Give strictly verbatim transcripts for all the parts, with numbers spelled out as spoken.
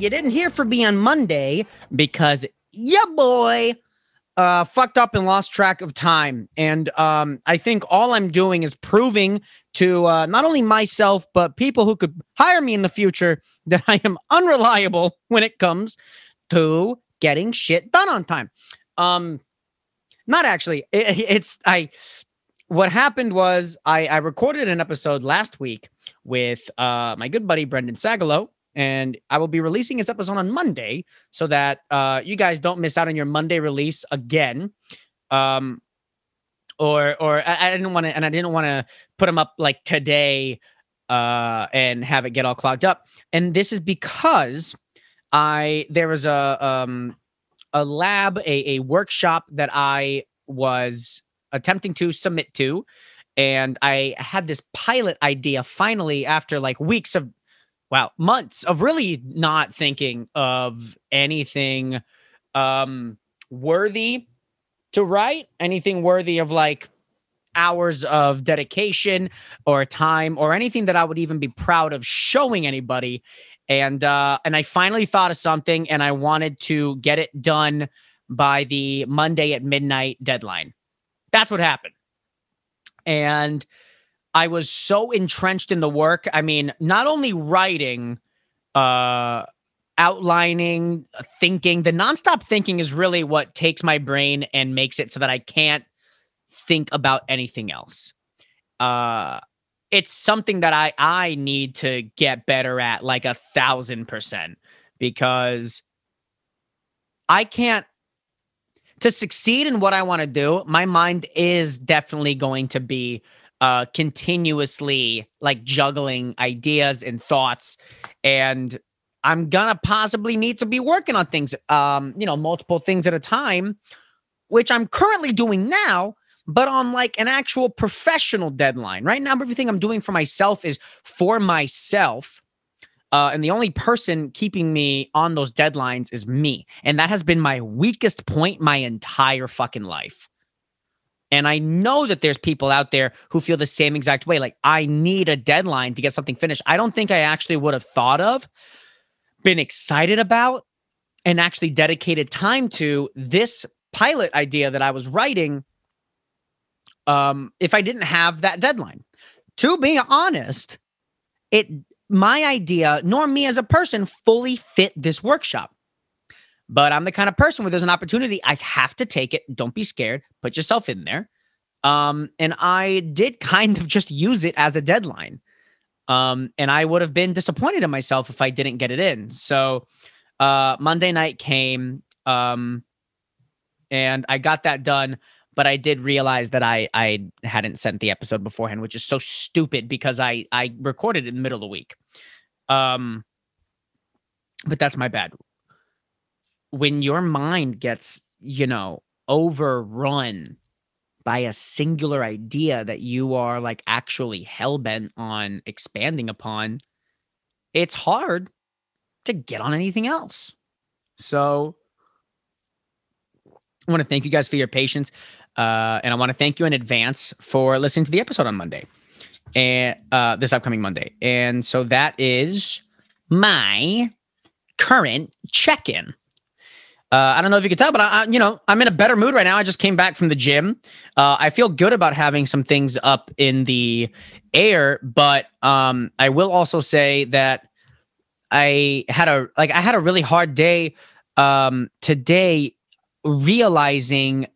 You didn't hear from me on Monday because yeah, boy, uh, fucked up and lost track of time. And um, I think all I'm doing is proving to uh, not only myself, but people who could hire me in the future that I am unreliable when it comes to getting shit done on time. Um, not actually. It, it's I. What happened was I, I recorded an episode last week with uh, my good buddy, Brendan Sagalow. And I will be releasing this episode on Monday so that uh, you guys don't miss out on your Monday release again. Um, or or I, I didn't want to, and I didn't want to put them up like today uh, and have it get all clogged up. And this is because I there was a um, a lab, a, a workshop that I was attempting to submit to, and I had this pilot idea finally after like weeks of. Wow, months of really not thinking of anything um, worthy to write, anything worthy of like hours of dedication or time or anything that I would even be proud of showing anybody. And uh, and I finally thought of something, and I wanted to get it done by the Monday at midnight deadline. That's what happened. And I was so entrenched in the work. I mean, not only writing, uh, outlining, thinking, the nonstop thinking is really what takes my brain and makes it so that I can't think about anything else. Uh, it's something that I, I need to get better at like a thousand percent because I can't. To succeed in what I want to do, my mind is definitely going to be Uh, continuously like juggling ideas and thoughts, and I'm gonna possibly need to be working on things, um, you know, multiple things at a time, which I'm currently doing now, but on like an actual professional deadline. Right now, everything I'm doing for myself is for myself, uh, and the only person keeping me on those deadlines is me, and that has been my weakest point my entire fucking life. And I know that there's people out there who feel the same exact way. Like, I need a deadline to get something finished. I don't think I actually would have thought of, been excited about, and actually dedicated time to this pilot idea that I was writing um, if I didn't have that deadline. To be honest, it my idea, nor me as a person, fully fit this workshop. But I'm the kind of person where there's an opportunity, I have to take it. Don't be scared. Put yourself in there. Um, and I did kind of just use it as a deadline. Um, and I would have been disappointed in myself if I didn't get it in. So uh, Monday night came um, and I got that done. But I did realize that I I hadn't sent the episode beforehand, which is so stupid because I, I recorded it in the middle of the week. Um, but that's my bad. When your mind gets, you know, overrun by a singular idea that you are like actually hellbent on expanding upon, it's hard to get on anything else. So I want to thank you guys for your patience. Uh, and I want to thank you in advance for listening to the episode on Monday and uh, this upcoming Monday. And so that is my current check-in. Uh, I don't know if you can tell, but I, I, you know, I'm in a better mood right now. I just came back from the gym. Uh, I feel good about having some things up in the air, but um, I will also say that I had a like I had a really hard day um, today, realizing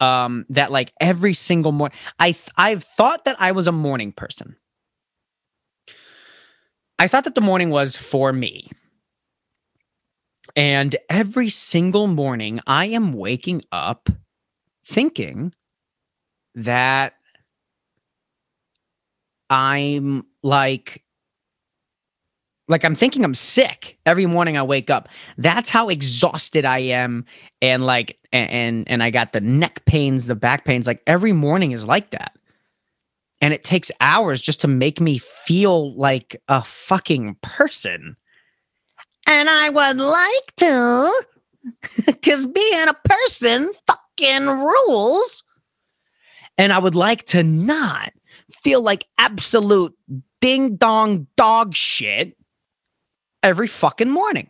um, that like every single morning, I th- I've thought that I was a morning person. I thought that the morning was for me. And every single morning, I am waking up thinking that I'm like, like I'm thinking I'm sick every morning I wake up. That's how exhausted I am. And like, and, and I got the neck pains, the back pains, like every morning is like that. And it takes hours just to make me feel like a fucking person. And I would like to, because being a person fucking rules. And I would like to not feel like absolute ding-dong dog shit every fucking morning.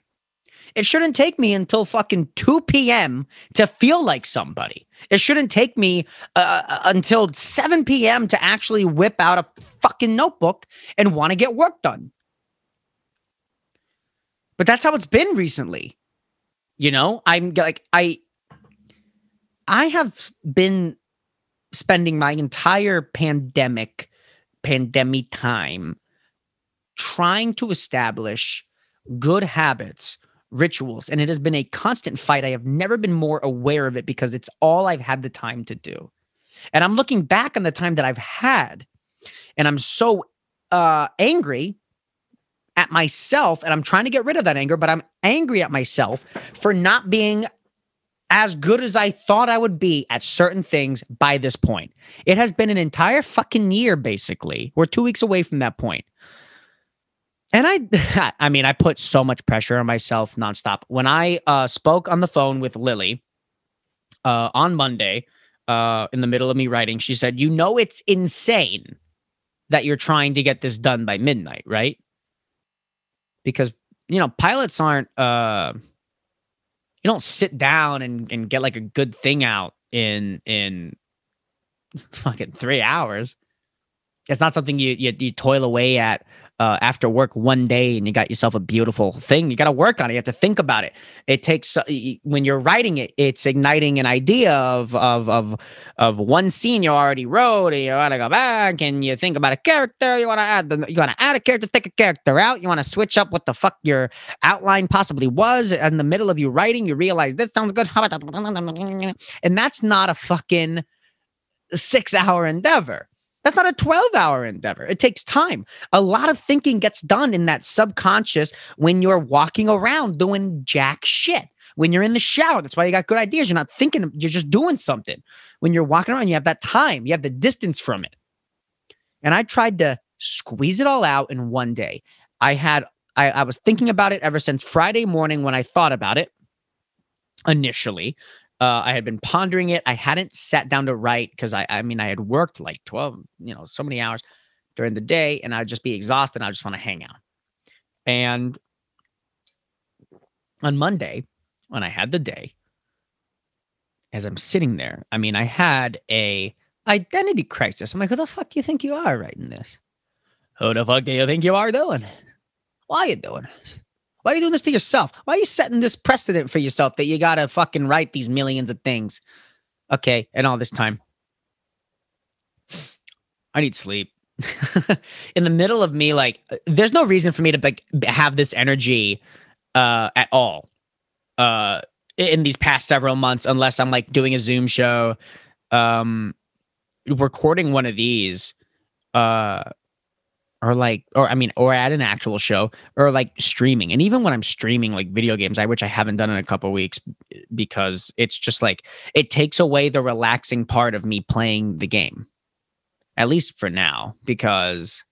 It shouldn't take me until fucking two p.m. to feel like somebody. It shouldn't take me uh, until seven p.m. to actually whip out a fucking notebook and want to get work done. But that's how it's been recently. You know, I'm like, I, I have been spending my entire pandemic, pandemic time trying to establish good habits, rituals. And it has been a constant fight. I have never been more aware of it because it's all I've had the time to do. And I'm looking back on the time that I've had, and I'm so uh, angry at myself, and I'm trying to get rid of that anger, but I'm angry at myself for not being as good as I thought I would be at certain things by this point. It has been an entire fucking year, basically. We're two weeks away from that point. And I, I mean, I put so much pressure on myself nonstop. When I uh, spoke on the phone with Lily uh, on Monday, uh, in the middle of me writing, she said, you know, it's insane that you're trying to get this done by midnight, right? Because, you know, pilots aren't, uh, you don't sit down and, and get like a good thing out in in fucking three hours. It's not something you you, you toil away at uh, after work one day and you got yourself a beautiful thing. You got to work on it. You have to think about it. It takes, when you're writing it, it's igniting an idea of of of of one scene you already wrote. You want to go back and you think about a character. You want to add the, you want to add a character, take a character out. You want to switch up what the fuck your outline possibly was. In the middle of you writing, you realize this sounds good. How about that? And that's not a fucking six hour endeavor. That's not a twelve-hour endeavor. It takes time. A lot of thinking gets done in that subconscious when you're walking around doing jack shit. When you're in the shower, that's why you got good ideas. You're not thinking. You're just doing something. When you're walking around, you have that time. You have the distance from it. And I tried to squeeze it all out in one day. I had. I, I was thinking about it ever since Friday morning when I thought about it initially. Uh, I had been pondering it. I hadn't sat down to write because I, I mean, I had worked like twelve, you know, so many hours during the day, and I'd just be exhausted. And I just want to hang out. And on Monday, when I had the day, as I'm sitting there, I mean, I had a identity crisis. I'm like, who the fuck do you think you are writing this? Who the fuck do you think you are doing? Why are you doing this? Why are you doing this to yourself? Why are you setting this precedent for yourself that you got to fucking write these millions of things? Okay, and all this time. I need sleep. In the middle of me, like, there's no reason for me to like have this energy uh, at all uh, in these past several months unless I'm like doing a Zoom show, um, recording one of these, uh Or like, or I mean, or at an actual show, or like streaming. And even when I'm streaming like video games, I which I haven't done in a couple of weeks because it's just like, it takes away the relaxing part of me playing the game, at least for now, because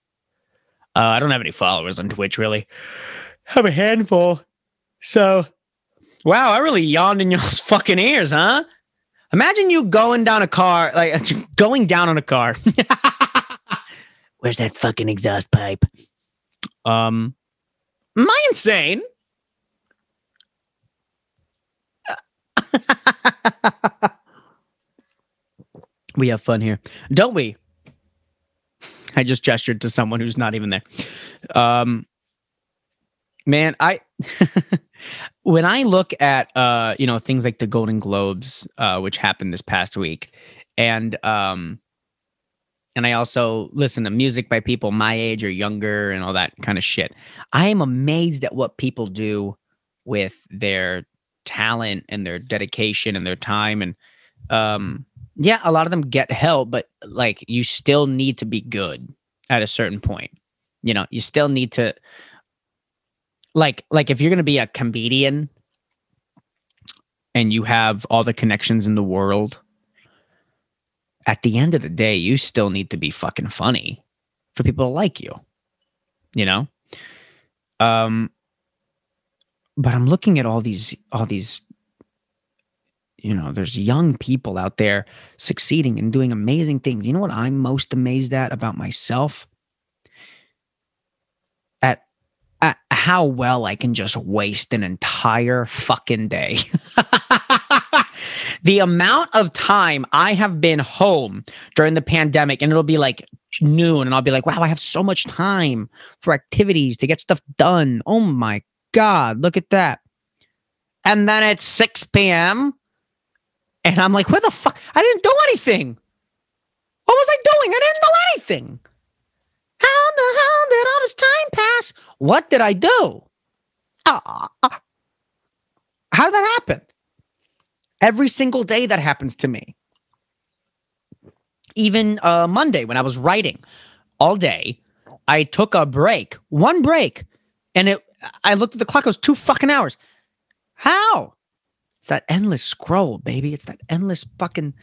uh, I don't have any followers on Twitch, really. I have a handful. So, wow, I really yawned in y'all's fucking ears, huh? Imagine you going down a car, like going down on a car. Where's that fucking exhaust pipe? Um, am I insane? We have fun here, don't we? I just gestured to someone who's not even there. Um, man, I when I look at uh, you know, things like the Golden Globes, uh, which happened this past week, and um. and I also listen to music by people my age or younger and all that kind of shit. I am amazed at what people do with their talent and their dedication and their time. And um, yeah, a lot of them get help, but like you still need to be good at a certain point. You know, you still need to like, like if you're going to be a comedian and you have all the connections in the world, at the end of the day, you still need to be fucking funny for people to like you, you know? Um, but I'm looking at all these, all these, you know, there's young people out there succeeding and doing amazing things. You know what I'm most amazed at about myself? At, at how well I can just waste an entire fucking day. The amount of time I have been home during the pandemic, and it'll be like noon, and I'll be like, wow, I have so much time for activities to get stuff done. Oh my God, look at that. And then it's six p.m. and I'm like, where the fuck? I didn't do anything. What was I doing? I didn't do anything. How in the hell did all this time pass? What did I do? Uh, uh, how did that happen? Every single day that happens to me. Even uh, Monday when I was writing all day, I took a break, one break, and it. I looked at the clock. It was two fucking hours. How? It's that endless scroll, baby. It's that endless fucking.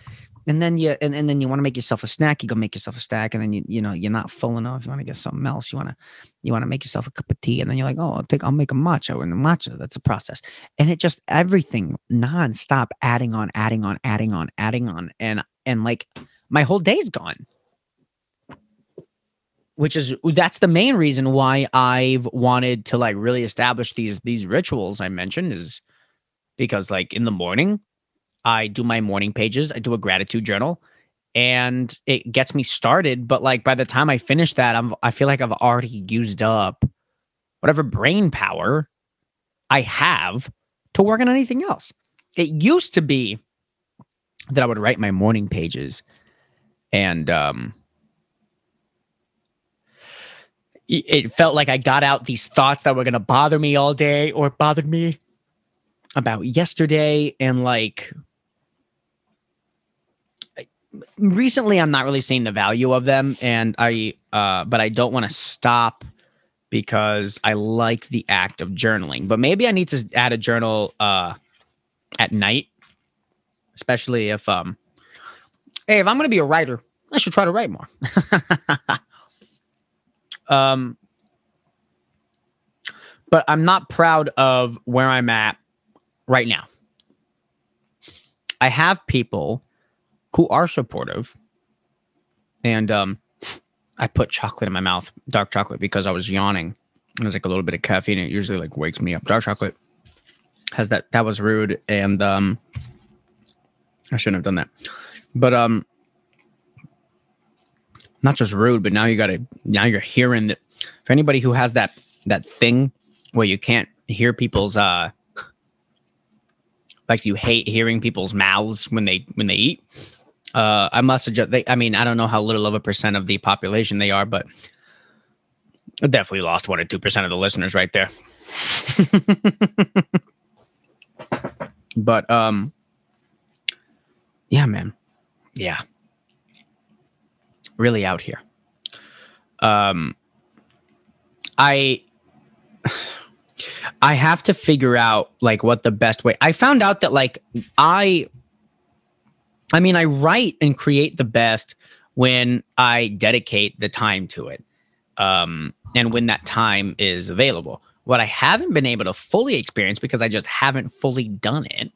And then you and, and then you want to make yourself a snack. You go make yourself a snack, and then you you know you're not full enough. You want to get something else. You want to you want to make yourself a cup of tea, and then you're like, oh, I'll take I'll make a matcha, and the matcha, that's a process. And it just everything nonstop, adding on, adding on, adding on, adding on, and and like my whole day's gone. Which is that's the main reason why I've wanted to like really establish these these rituals I mentioned is because like in the morning. I do my morning pages. I do a gratitude journal and it gets me started. But like by the time I finish that, I'm, I feel like I've already used up whatever brain power I have to work on anything else. It used to be that I would write my morning pages and um, it felt like I got out these thoughts that were going to bother me all day or bothered me about yesterday and like... Recently, I'm not really seeing the value of them, and I, uh, but I don't want to stop because I like the act of journaling. But maybe I need to add a journal uh, at night, especially if, um, hey, if I'm going to be a writer, I should try to write more. um, but I'm not proud of where I'm at right now. I have people who are supportive. And um, I put chocolate in my mouth, dark chocolate, because I was yawning. It was like a little bit of caffeine. It usually like wakes me up. Dark chocolate has that. That was rude. And um, I shouldn't have done that. But um, not just rude, but now you got to, now you're hearing that for anybody who has that, that thing where you can't hear people's, uh, like you hate hearing people's mouths when they, when they eat. Uh, I must adjust. They, I mean, I don't know how little of a percent of the population they are, but I definitely lost one or two percent of the listeners right there. But um, yeah, man, yeah, really out here. Um, I. I have to figure out like what the best way. I found out that like I, I mean, I write and create the best when I dedicate the time to it, um, and when that time is available. What I haven't been able to fully experience because I just haven't fully done it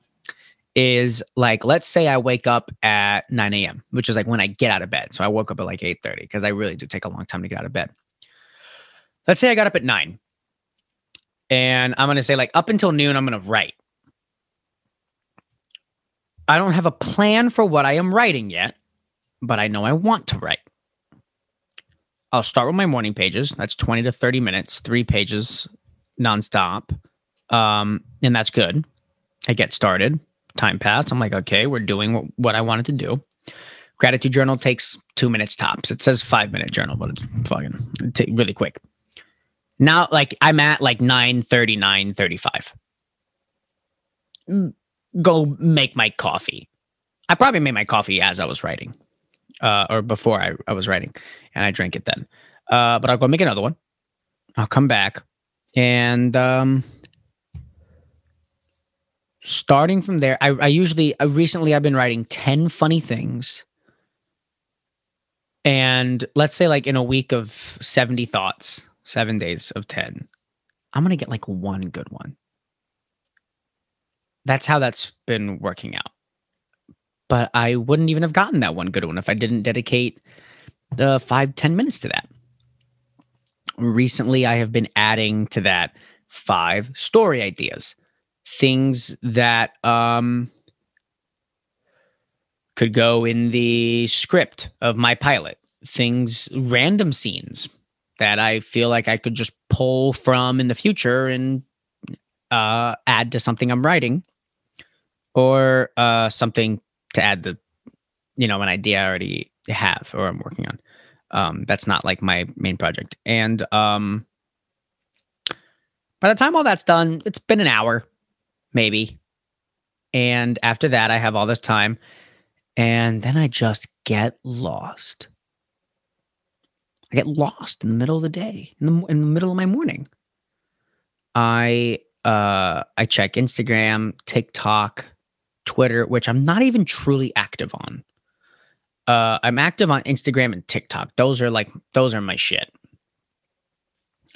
is like, let's say I wake up at nine a.m., which is like when I get out of bed. So I woke up at like eight thirty because I really do take a long time to get out of bed. Let's say I got up at nine. And I'm going to say like up until noon, I'm going to write. I don't have a plan for what I am writing yet, but I know I want to write. I'll start with my morning pages. That's twenty to thirty minutes, three pages nonstop. Um, and that's good. I get started. Time passed. I'm like, okay, we're doing what, what I wanted to do. Gratitude journal takes two minutes tops. It says five minute journal, but it's fucking it take really quick. Now, like I'm at like nine thirty, nine thirty-five. Go make my coffee. I probably made my coffee as I was writing, uh, or before I, I was writing, and I drank it then. Uh, but I'll go make another one. I'll come back, and um, starting from there, I, I usually, I recently, I've been writing ten funny things, and let's say like in a week of seventy thoughts, seven days of ten, I'm gonna get like one good one. That's how that's been working out. But I wouldn't even have gotten that one good one if I didn't dedicate the five, ten minutes to that. Recently, I have been adding to that five story ideas, things that um, could go in the script of my pilot, things, random scenes that I feel like I could just pull from in the future and uh, add to something I'm writing, or uh, something to add the, you know, an idea I already have or I'm working on. Um, that's not like my main project. And um, by the time all that's done, it's been an hour, maybe. And after that, I have all this time. And then I just get lost. I get lost in the middle of the day, in the, in the middle of my morning. I uh, I check Instagram, TikTok, Twitter, which I'm not even truly active on. Uh, I'm active on Instagram and TikTok. Those are like, those are my shit.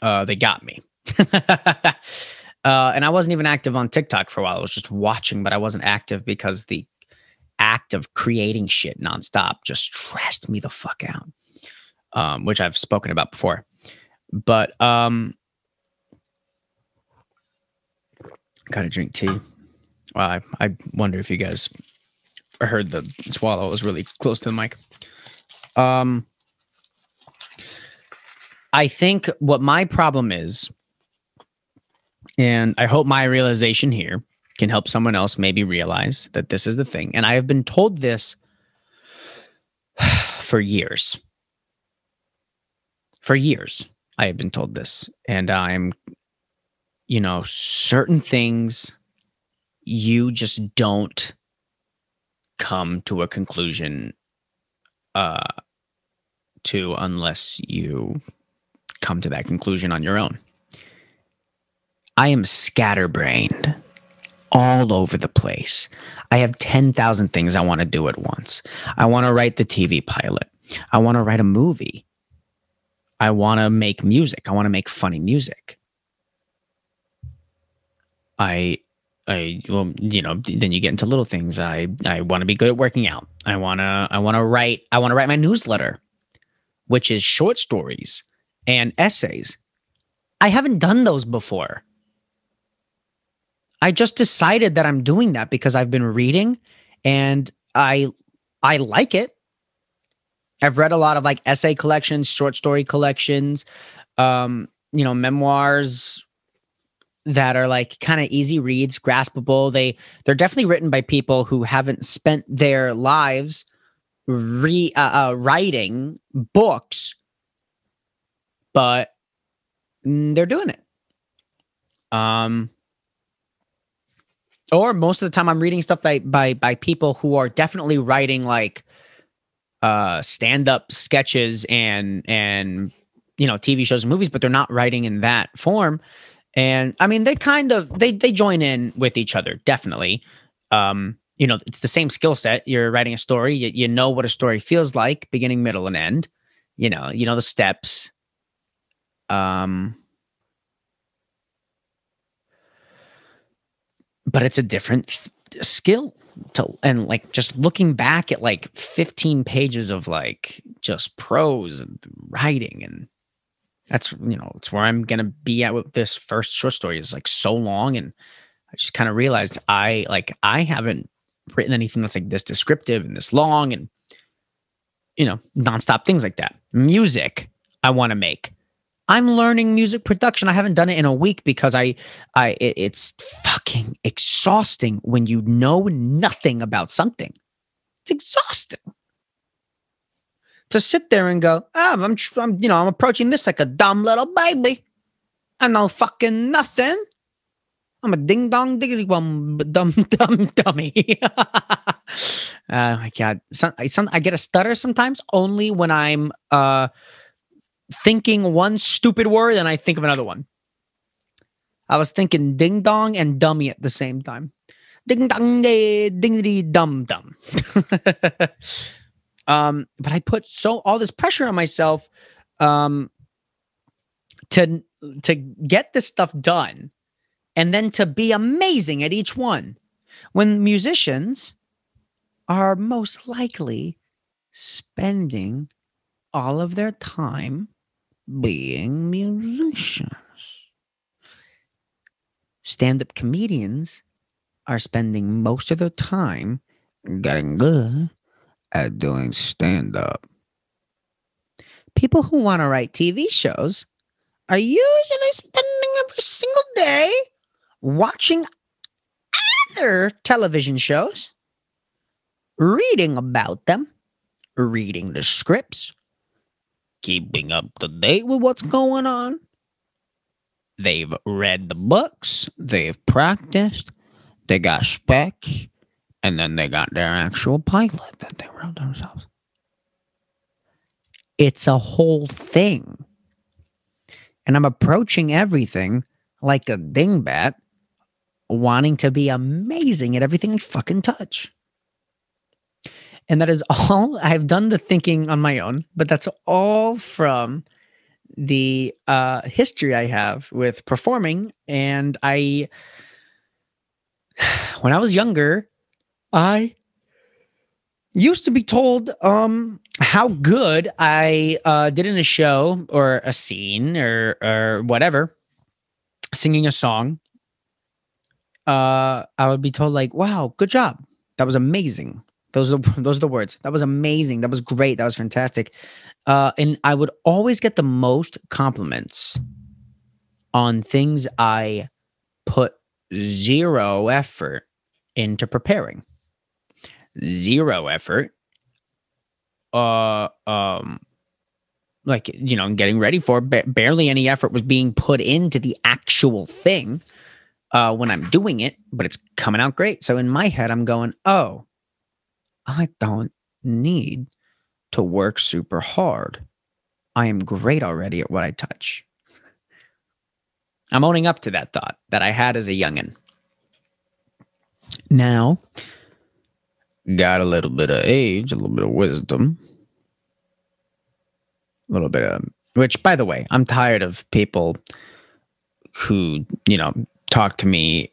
Uh, they got me. uh, and I wasn't even active on TikTok for a while. I was just watching, but I wasn't active because the act of creating shit nonstop just stressed me the fuck out, um, which I've spoken about before. But um, gotta drink tea. Well, I, I wonder if you guys... I heard the swallow. It was really close to the mic. Um, I think what my problem is, and I hope my realization here can help someone else maybe realize that this is the thing. And I have been told this for years. For years, I have been told this. And I'm, you know, certain things you just don't come to a conclusion uh, to unless you come to that conclusion on your own. I am scatterbrained all over the place. I have ten thousand things I want to do at once. I want to write the T V pilot. I want to write a movie. I want to make music. I want to make funny music. I... I, well, you know, then you get into little things. I, I want to be good at working out. I want to, I want to write, I want to write my newsletter, which is short stories and essays. I haven't done those before. I just decided that I'm doing that because I've been reading and I, I like it. I've read a lot of like essay collections, short story collections, um, you know, memoirs, that are like kind of easy reads, graspable. They, they're definitely written by people who haven't spent their lives re uh, uh, writing books, but they're doing it. Um, or most of the time I'm reading stuff by, by, by people who are definitely writing like uh, stand-up sketches and, and, you know, T V shows and movies, but they're not writing in that form. And I mean, they kind of, they they join in with each other, definitely. Um, you know, it's the same skill set. You're writing a story. You, you know what a story feels like, beginning, middle, and end. You know, you know the steps. Um, but it's a different th- skill. To, and like just looking back at like fifteen pages of like just prose and writing and that's, you know, it's where I'm going to be at with this first short story is like so long. And I just kind of realized I like, I haven't written anything that's like this descriptive and this long and, you know, nonstop things like that. Music I want to make. I'm learning music production. I haven't done it in a week because I, I, it, it's fucking exhausting when you know nothing about something. It's exhausting. to sit there and go, oh, I'm, I'm, you know, I'm approaching this like a dumb little baby. I know fucking nothing. I'm a ding dong diggity bum dum dum dummy. Oh my God. Some, some, I get a stutter sometimes only when I'm uh, thinking one stupid word and I think of another one. I was thinking ding dong and dummy at the same time. Ding dong diggity dum dum. Um, but I put so all this pressure on myself um, to to get this stuff done, and then to be amazing at each one, when musicians are most likely spending all of their time being musicians. Stand-up comedians are spending most of their time getting good at doing stand-up. People who want to write T V shows are usually spending every single day watching other television shows, reading about them, reading the scripts, keeping up to date with what's going on. They've read the books, they've practiced, they got specs, and then they got their actual pilot that they wrote themselves. It's a whole thing. And I'm approaching everything like a dingbat, wanting to be amazing at everything I fucking touch. And that is all. I've done the thinking on my own, but that's all from the uh, history I have with performing. And I, when I was younger, I used to be told um, how good I uh, did in a show or a scene or or whatever, singing a song. Uh, I would be told like, "Wow, good job! That was amazing." Those are the, those are the words. That was amazing. That was great. That was fantastic. Uh, and I would always get the most compliments on things I put zero effort into preparing. Zero effort, uh, um, like, you know, getting ready for ba- barely any effort was being put into the actual thing uh, when I'm doing it, but it's coming out great. So in my head, I'm going, oh, I don't need to work super hard. I am great already at what I touch. I'm owning up to that thought that I had as a youngin'. Now, got a little bit of age, a little bit of wisdom, a little bit of, which, by the way, I'm tired of people who, you know, talk to me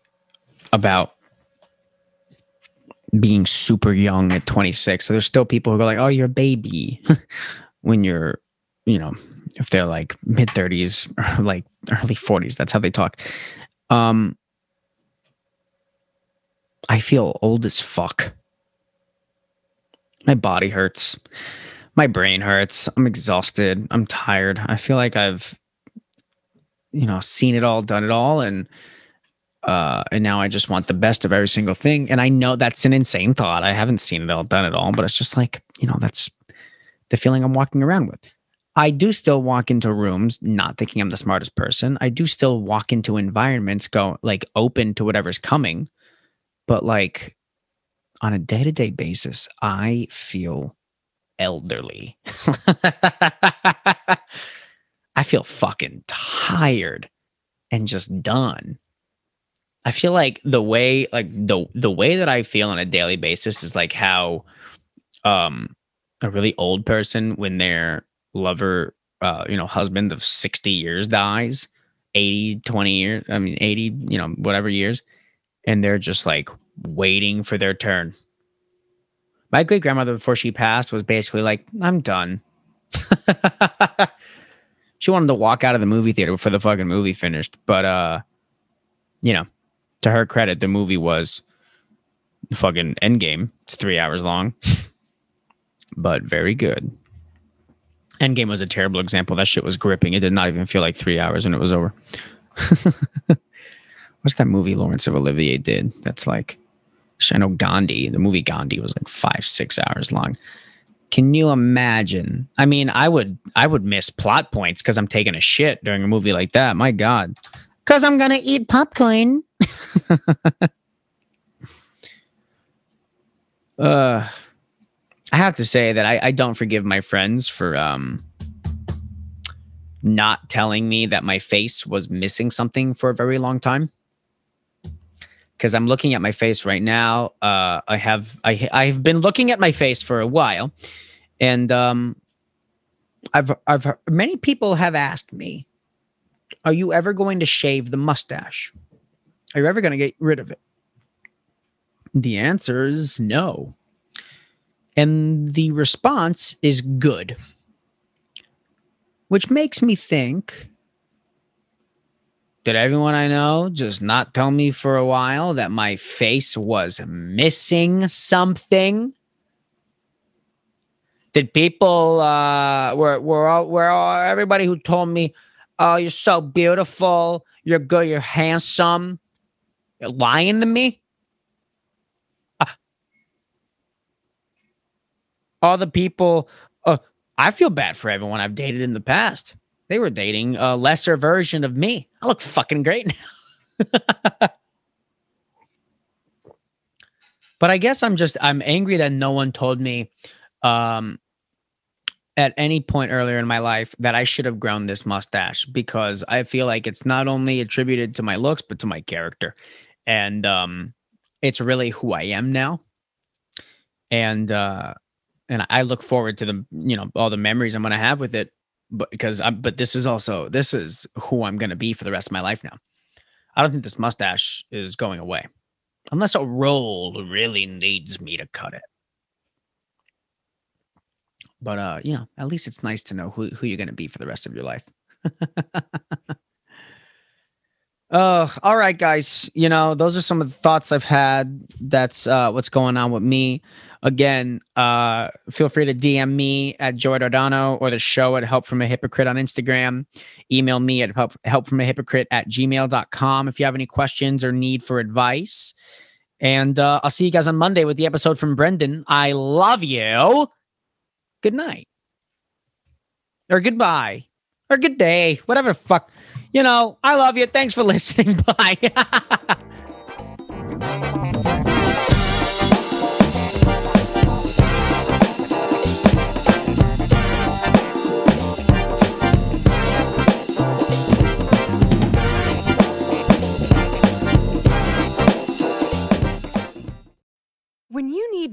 about being super young at twenty-six. So there's still people who go like, oh, you're a baby when you're, you know, if they're like mid thirties or like early forties, that's how they talk. Um, I feel old as fuck. My body hurts. My brain hurts. I'm exhausted. I'm tired. I feel like I've, you know, seen it all, done it all. And, uh, and now I just want the best of every single thing. And I know that's an insane thought. I haven't seen it all, done it all, but it's just like, you know, that's the feeling I'm walking around with. I do still walk into rooms not thinking I'm the smartest person. I do still walk into environments, go like open to whatever's coming, but like, on a day-to-day basis, I feel elderly. I feel fucking tired and just done. I feel like the way, like the the way that I feel on a daily basis is like how um, a really old person, when their lover, uh, you know, husband of sixty years dies, eighty, twenty years, I mean, eighty, you know, whatever years, and they're just like waiting for their turn. My great grandmother, before she passed, was basically like, I'm done. She wanted to walk out of the movie theater before the fucking movie finished. But, uh, you know, to her credit, the movie was fucking Endgame. It's three hours long, but very good. Endgame was a terrible example. That shit was gripping. It did not even feel like three hours when it was over. What's that movie Laurence of Olivier did? That's like, I know Gandhi, the movie Gandhi was like five, six hours long. Can you imagine? I mean, I would I would miss plot points because I'm taking a shit during a movie like that. My God. Because I'm going to eat popcorn. uh, I have to say that I, I don't forgive my friends for um not telling me that my face was missing something for a very long time. Because I'm looking at my face right now. Uh, I have I I've been looking at my face for a while, and um, I've I've heard, many people have asked me, "Are you ever going to shave the mustache? Are you ever going to get rid of it?" The answer is no, and the response is good, which makes me think. Did everyone I know just not tell me for a while that my face was missing something? Did people, uh, were, were, all, were all, everybody who told me, oh, you're so beautiful, you're good, you're handsome, you're lying to me? Uh, all the people, uh, I feel bad for everyone I've dated in the past. They were dating a lesser version of me. I look fucking great now. But I guess I'm just, I'm angry that no one told me um, at any point earlier in my life that I should have grown this mustache, because I feel like it's not only attributed to my looks, but to my character. And um, it's really who I am now. And, uh, and I look forward to the, you know, all the memories I'm going to have with it. But because I, but this is also this is who I'm going to be for the rest of my life now. I don't think this mustache is going away, unless a role really needs me to cut it. But uh, you know, at least it's nice to know who who you're going to be for the rest of your life. uh, all right, guys. You know, those are some of the thoughts I've had. That's uh, what's going on with me. Again, uh, feel free to D M me at Joy Dordano or the show at Help From A Hypocrite on Instagram. Email me at help, helpfromahypocrite at gmail dot com if you have any questions or need for advice. And uh, I'll see you guys on Monday with the episode from Brendan. I love you. Good night. Or goodbye. Or good day. Whatever the fuck. You know, I love you. Thanks for listening. Bye. When you need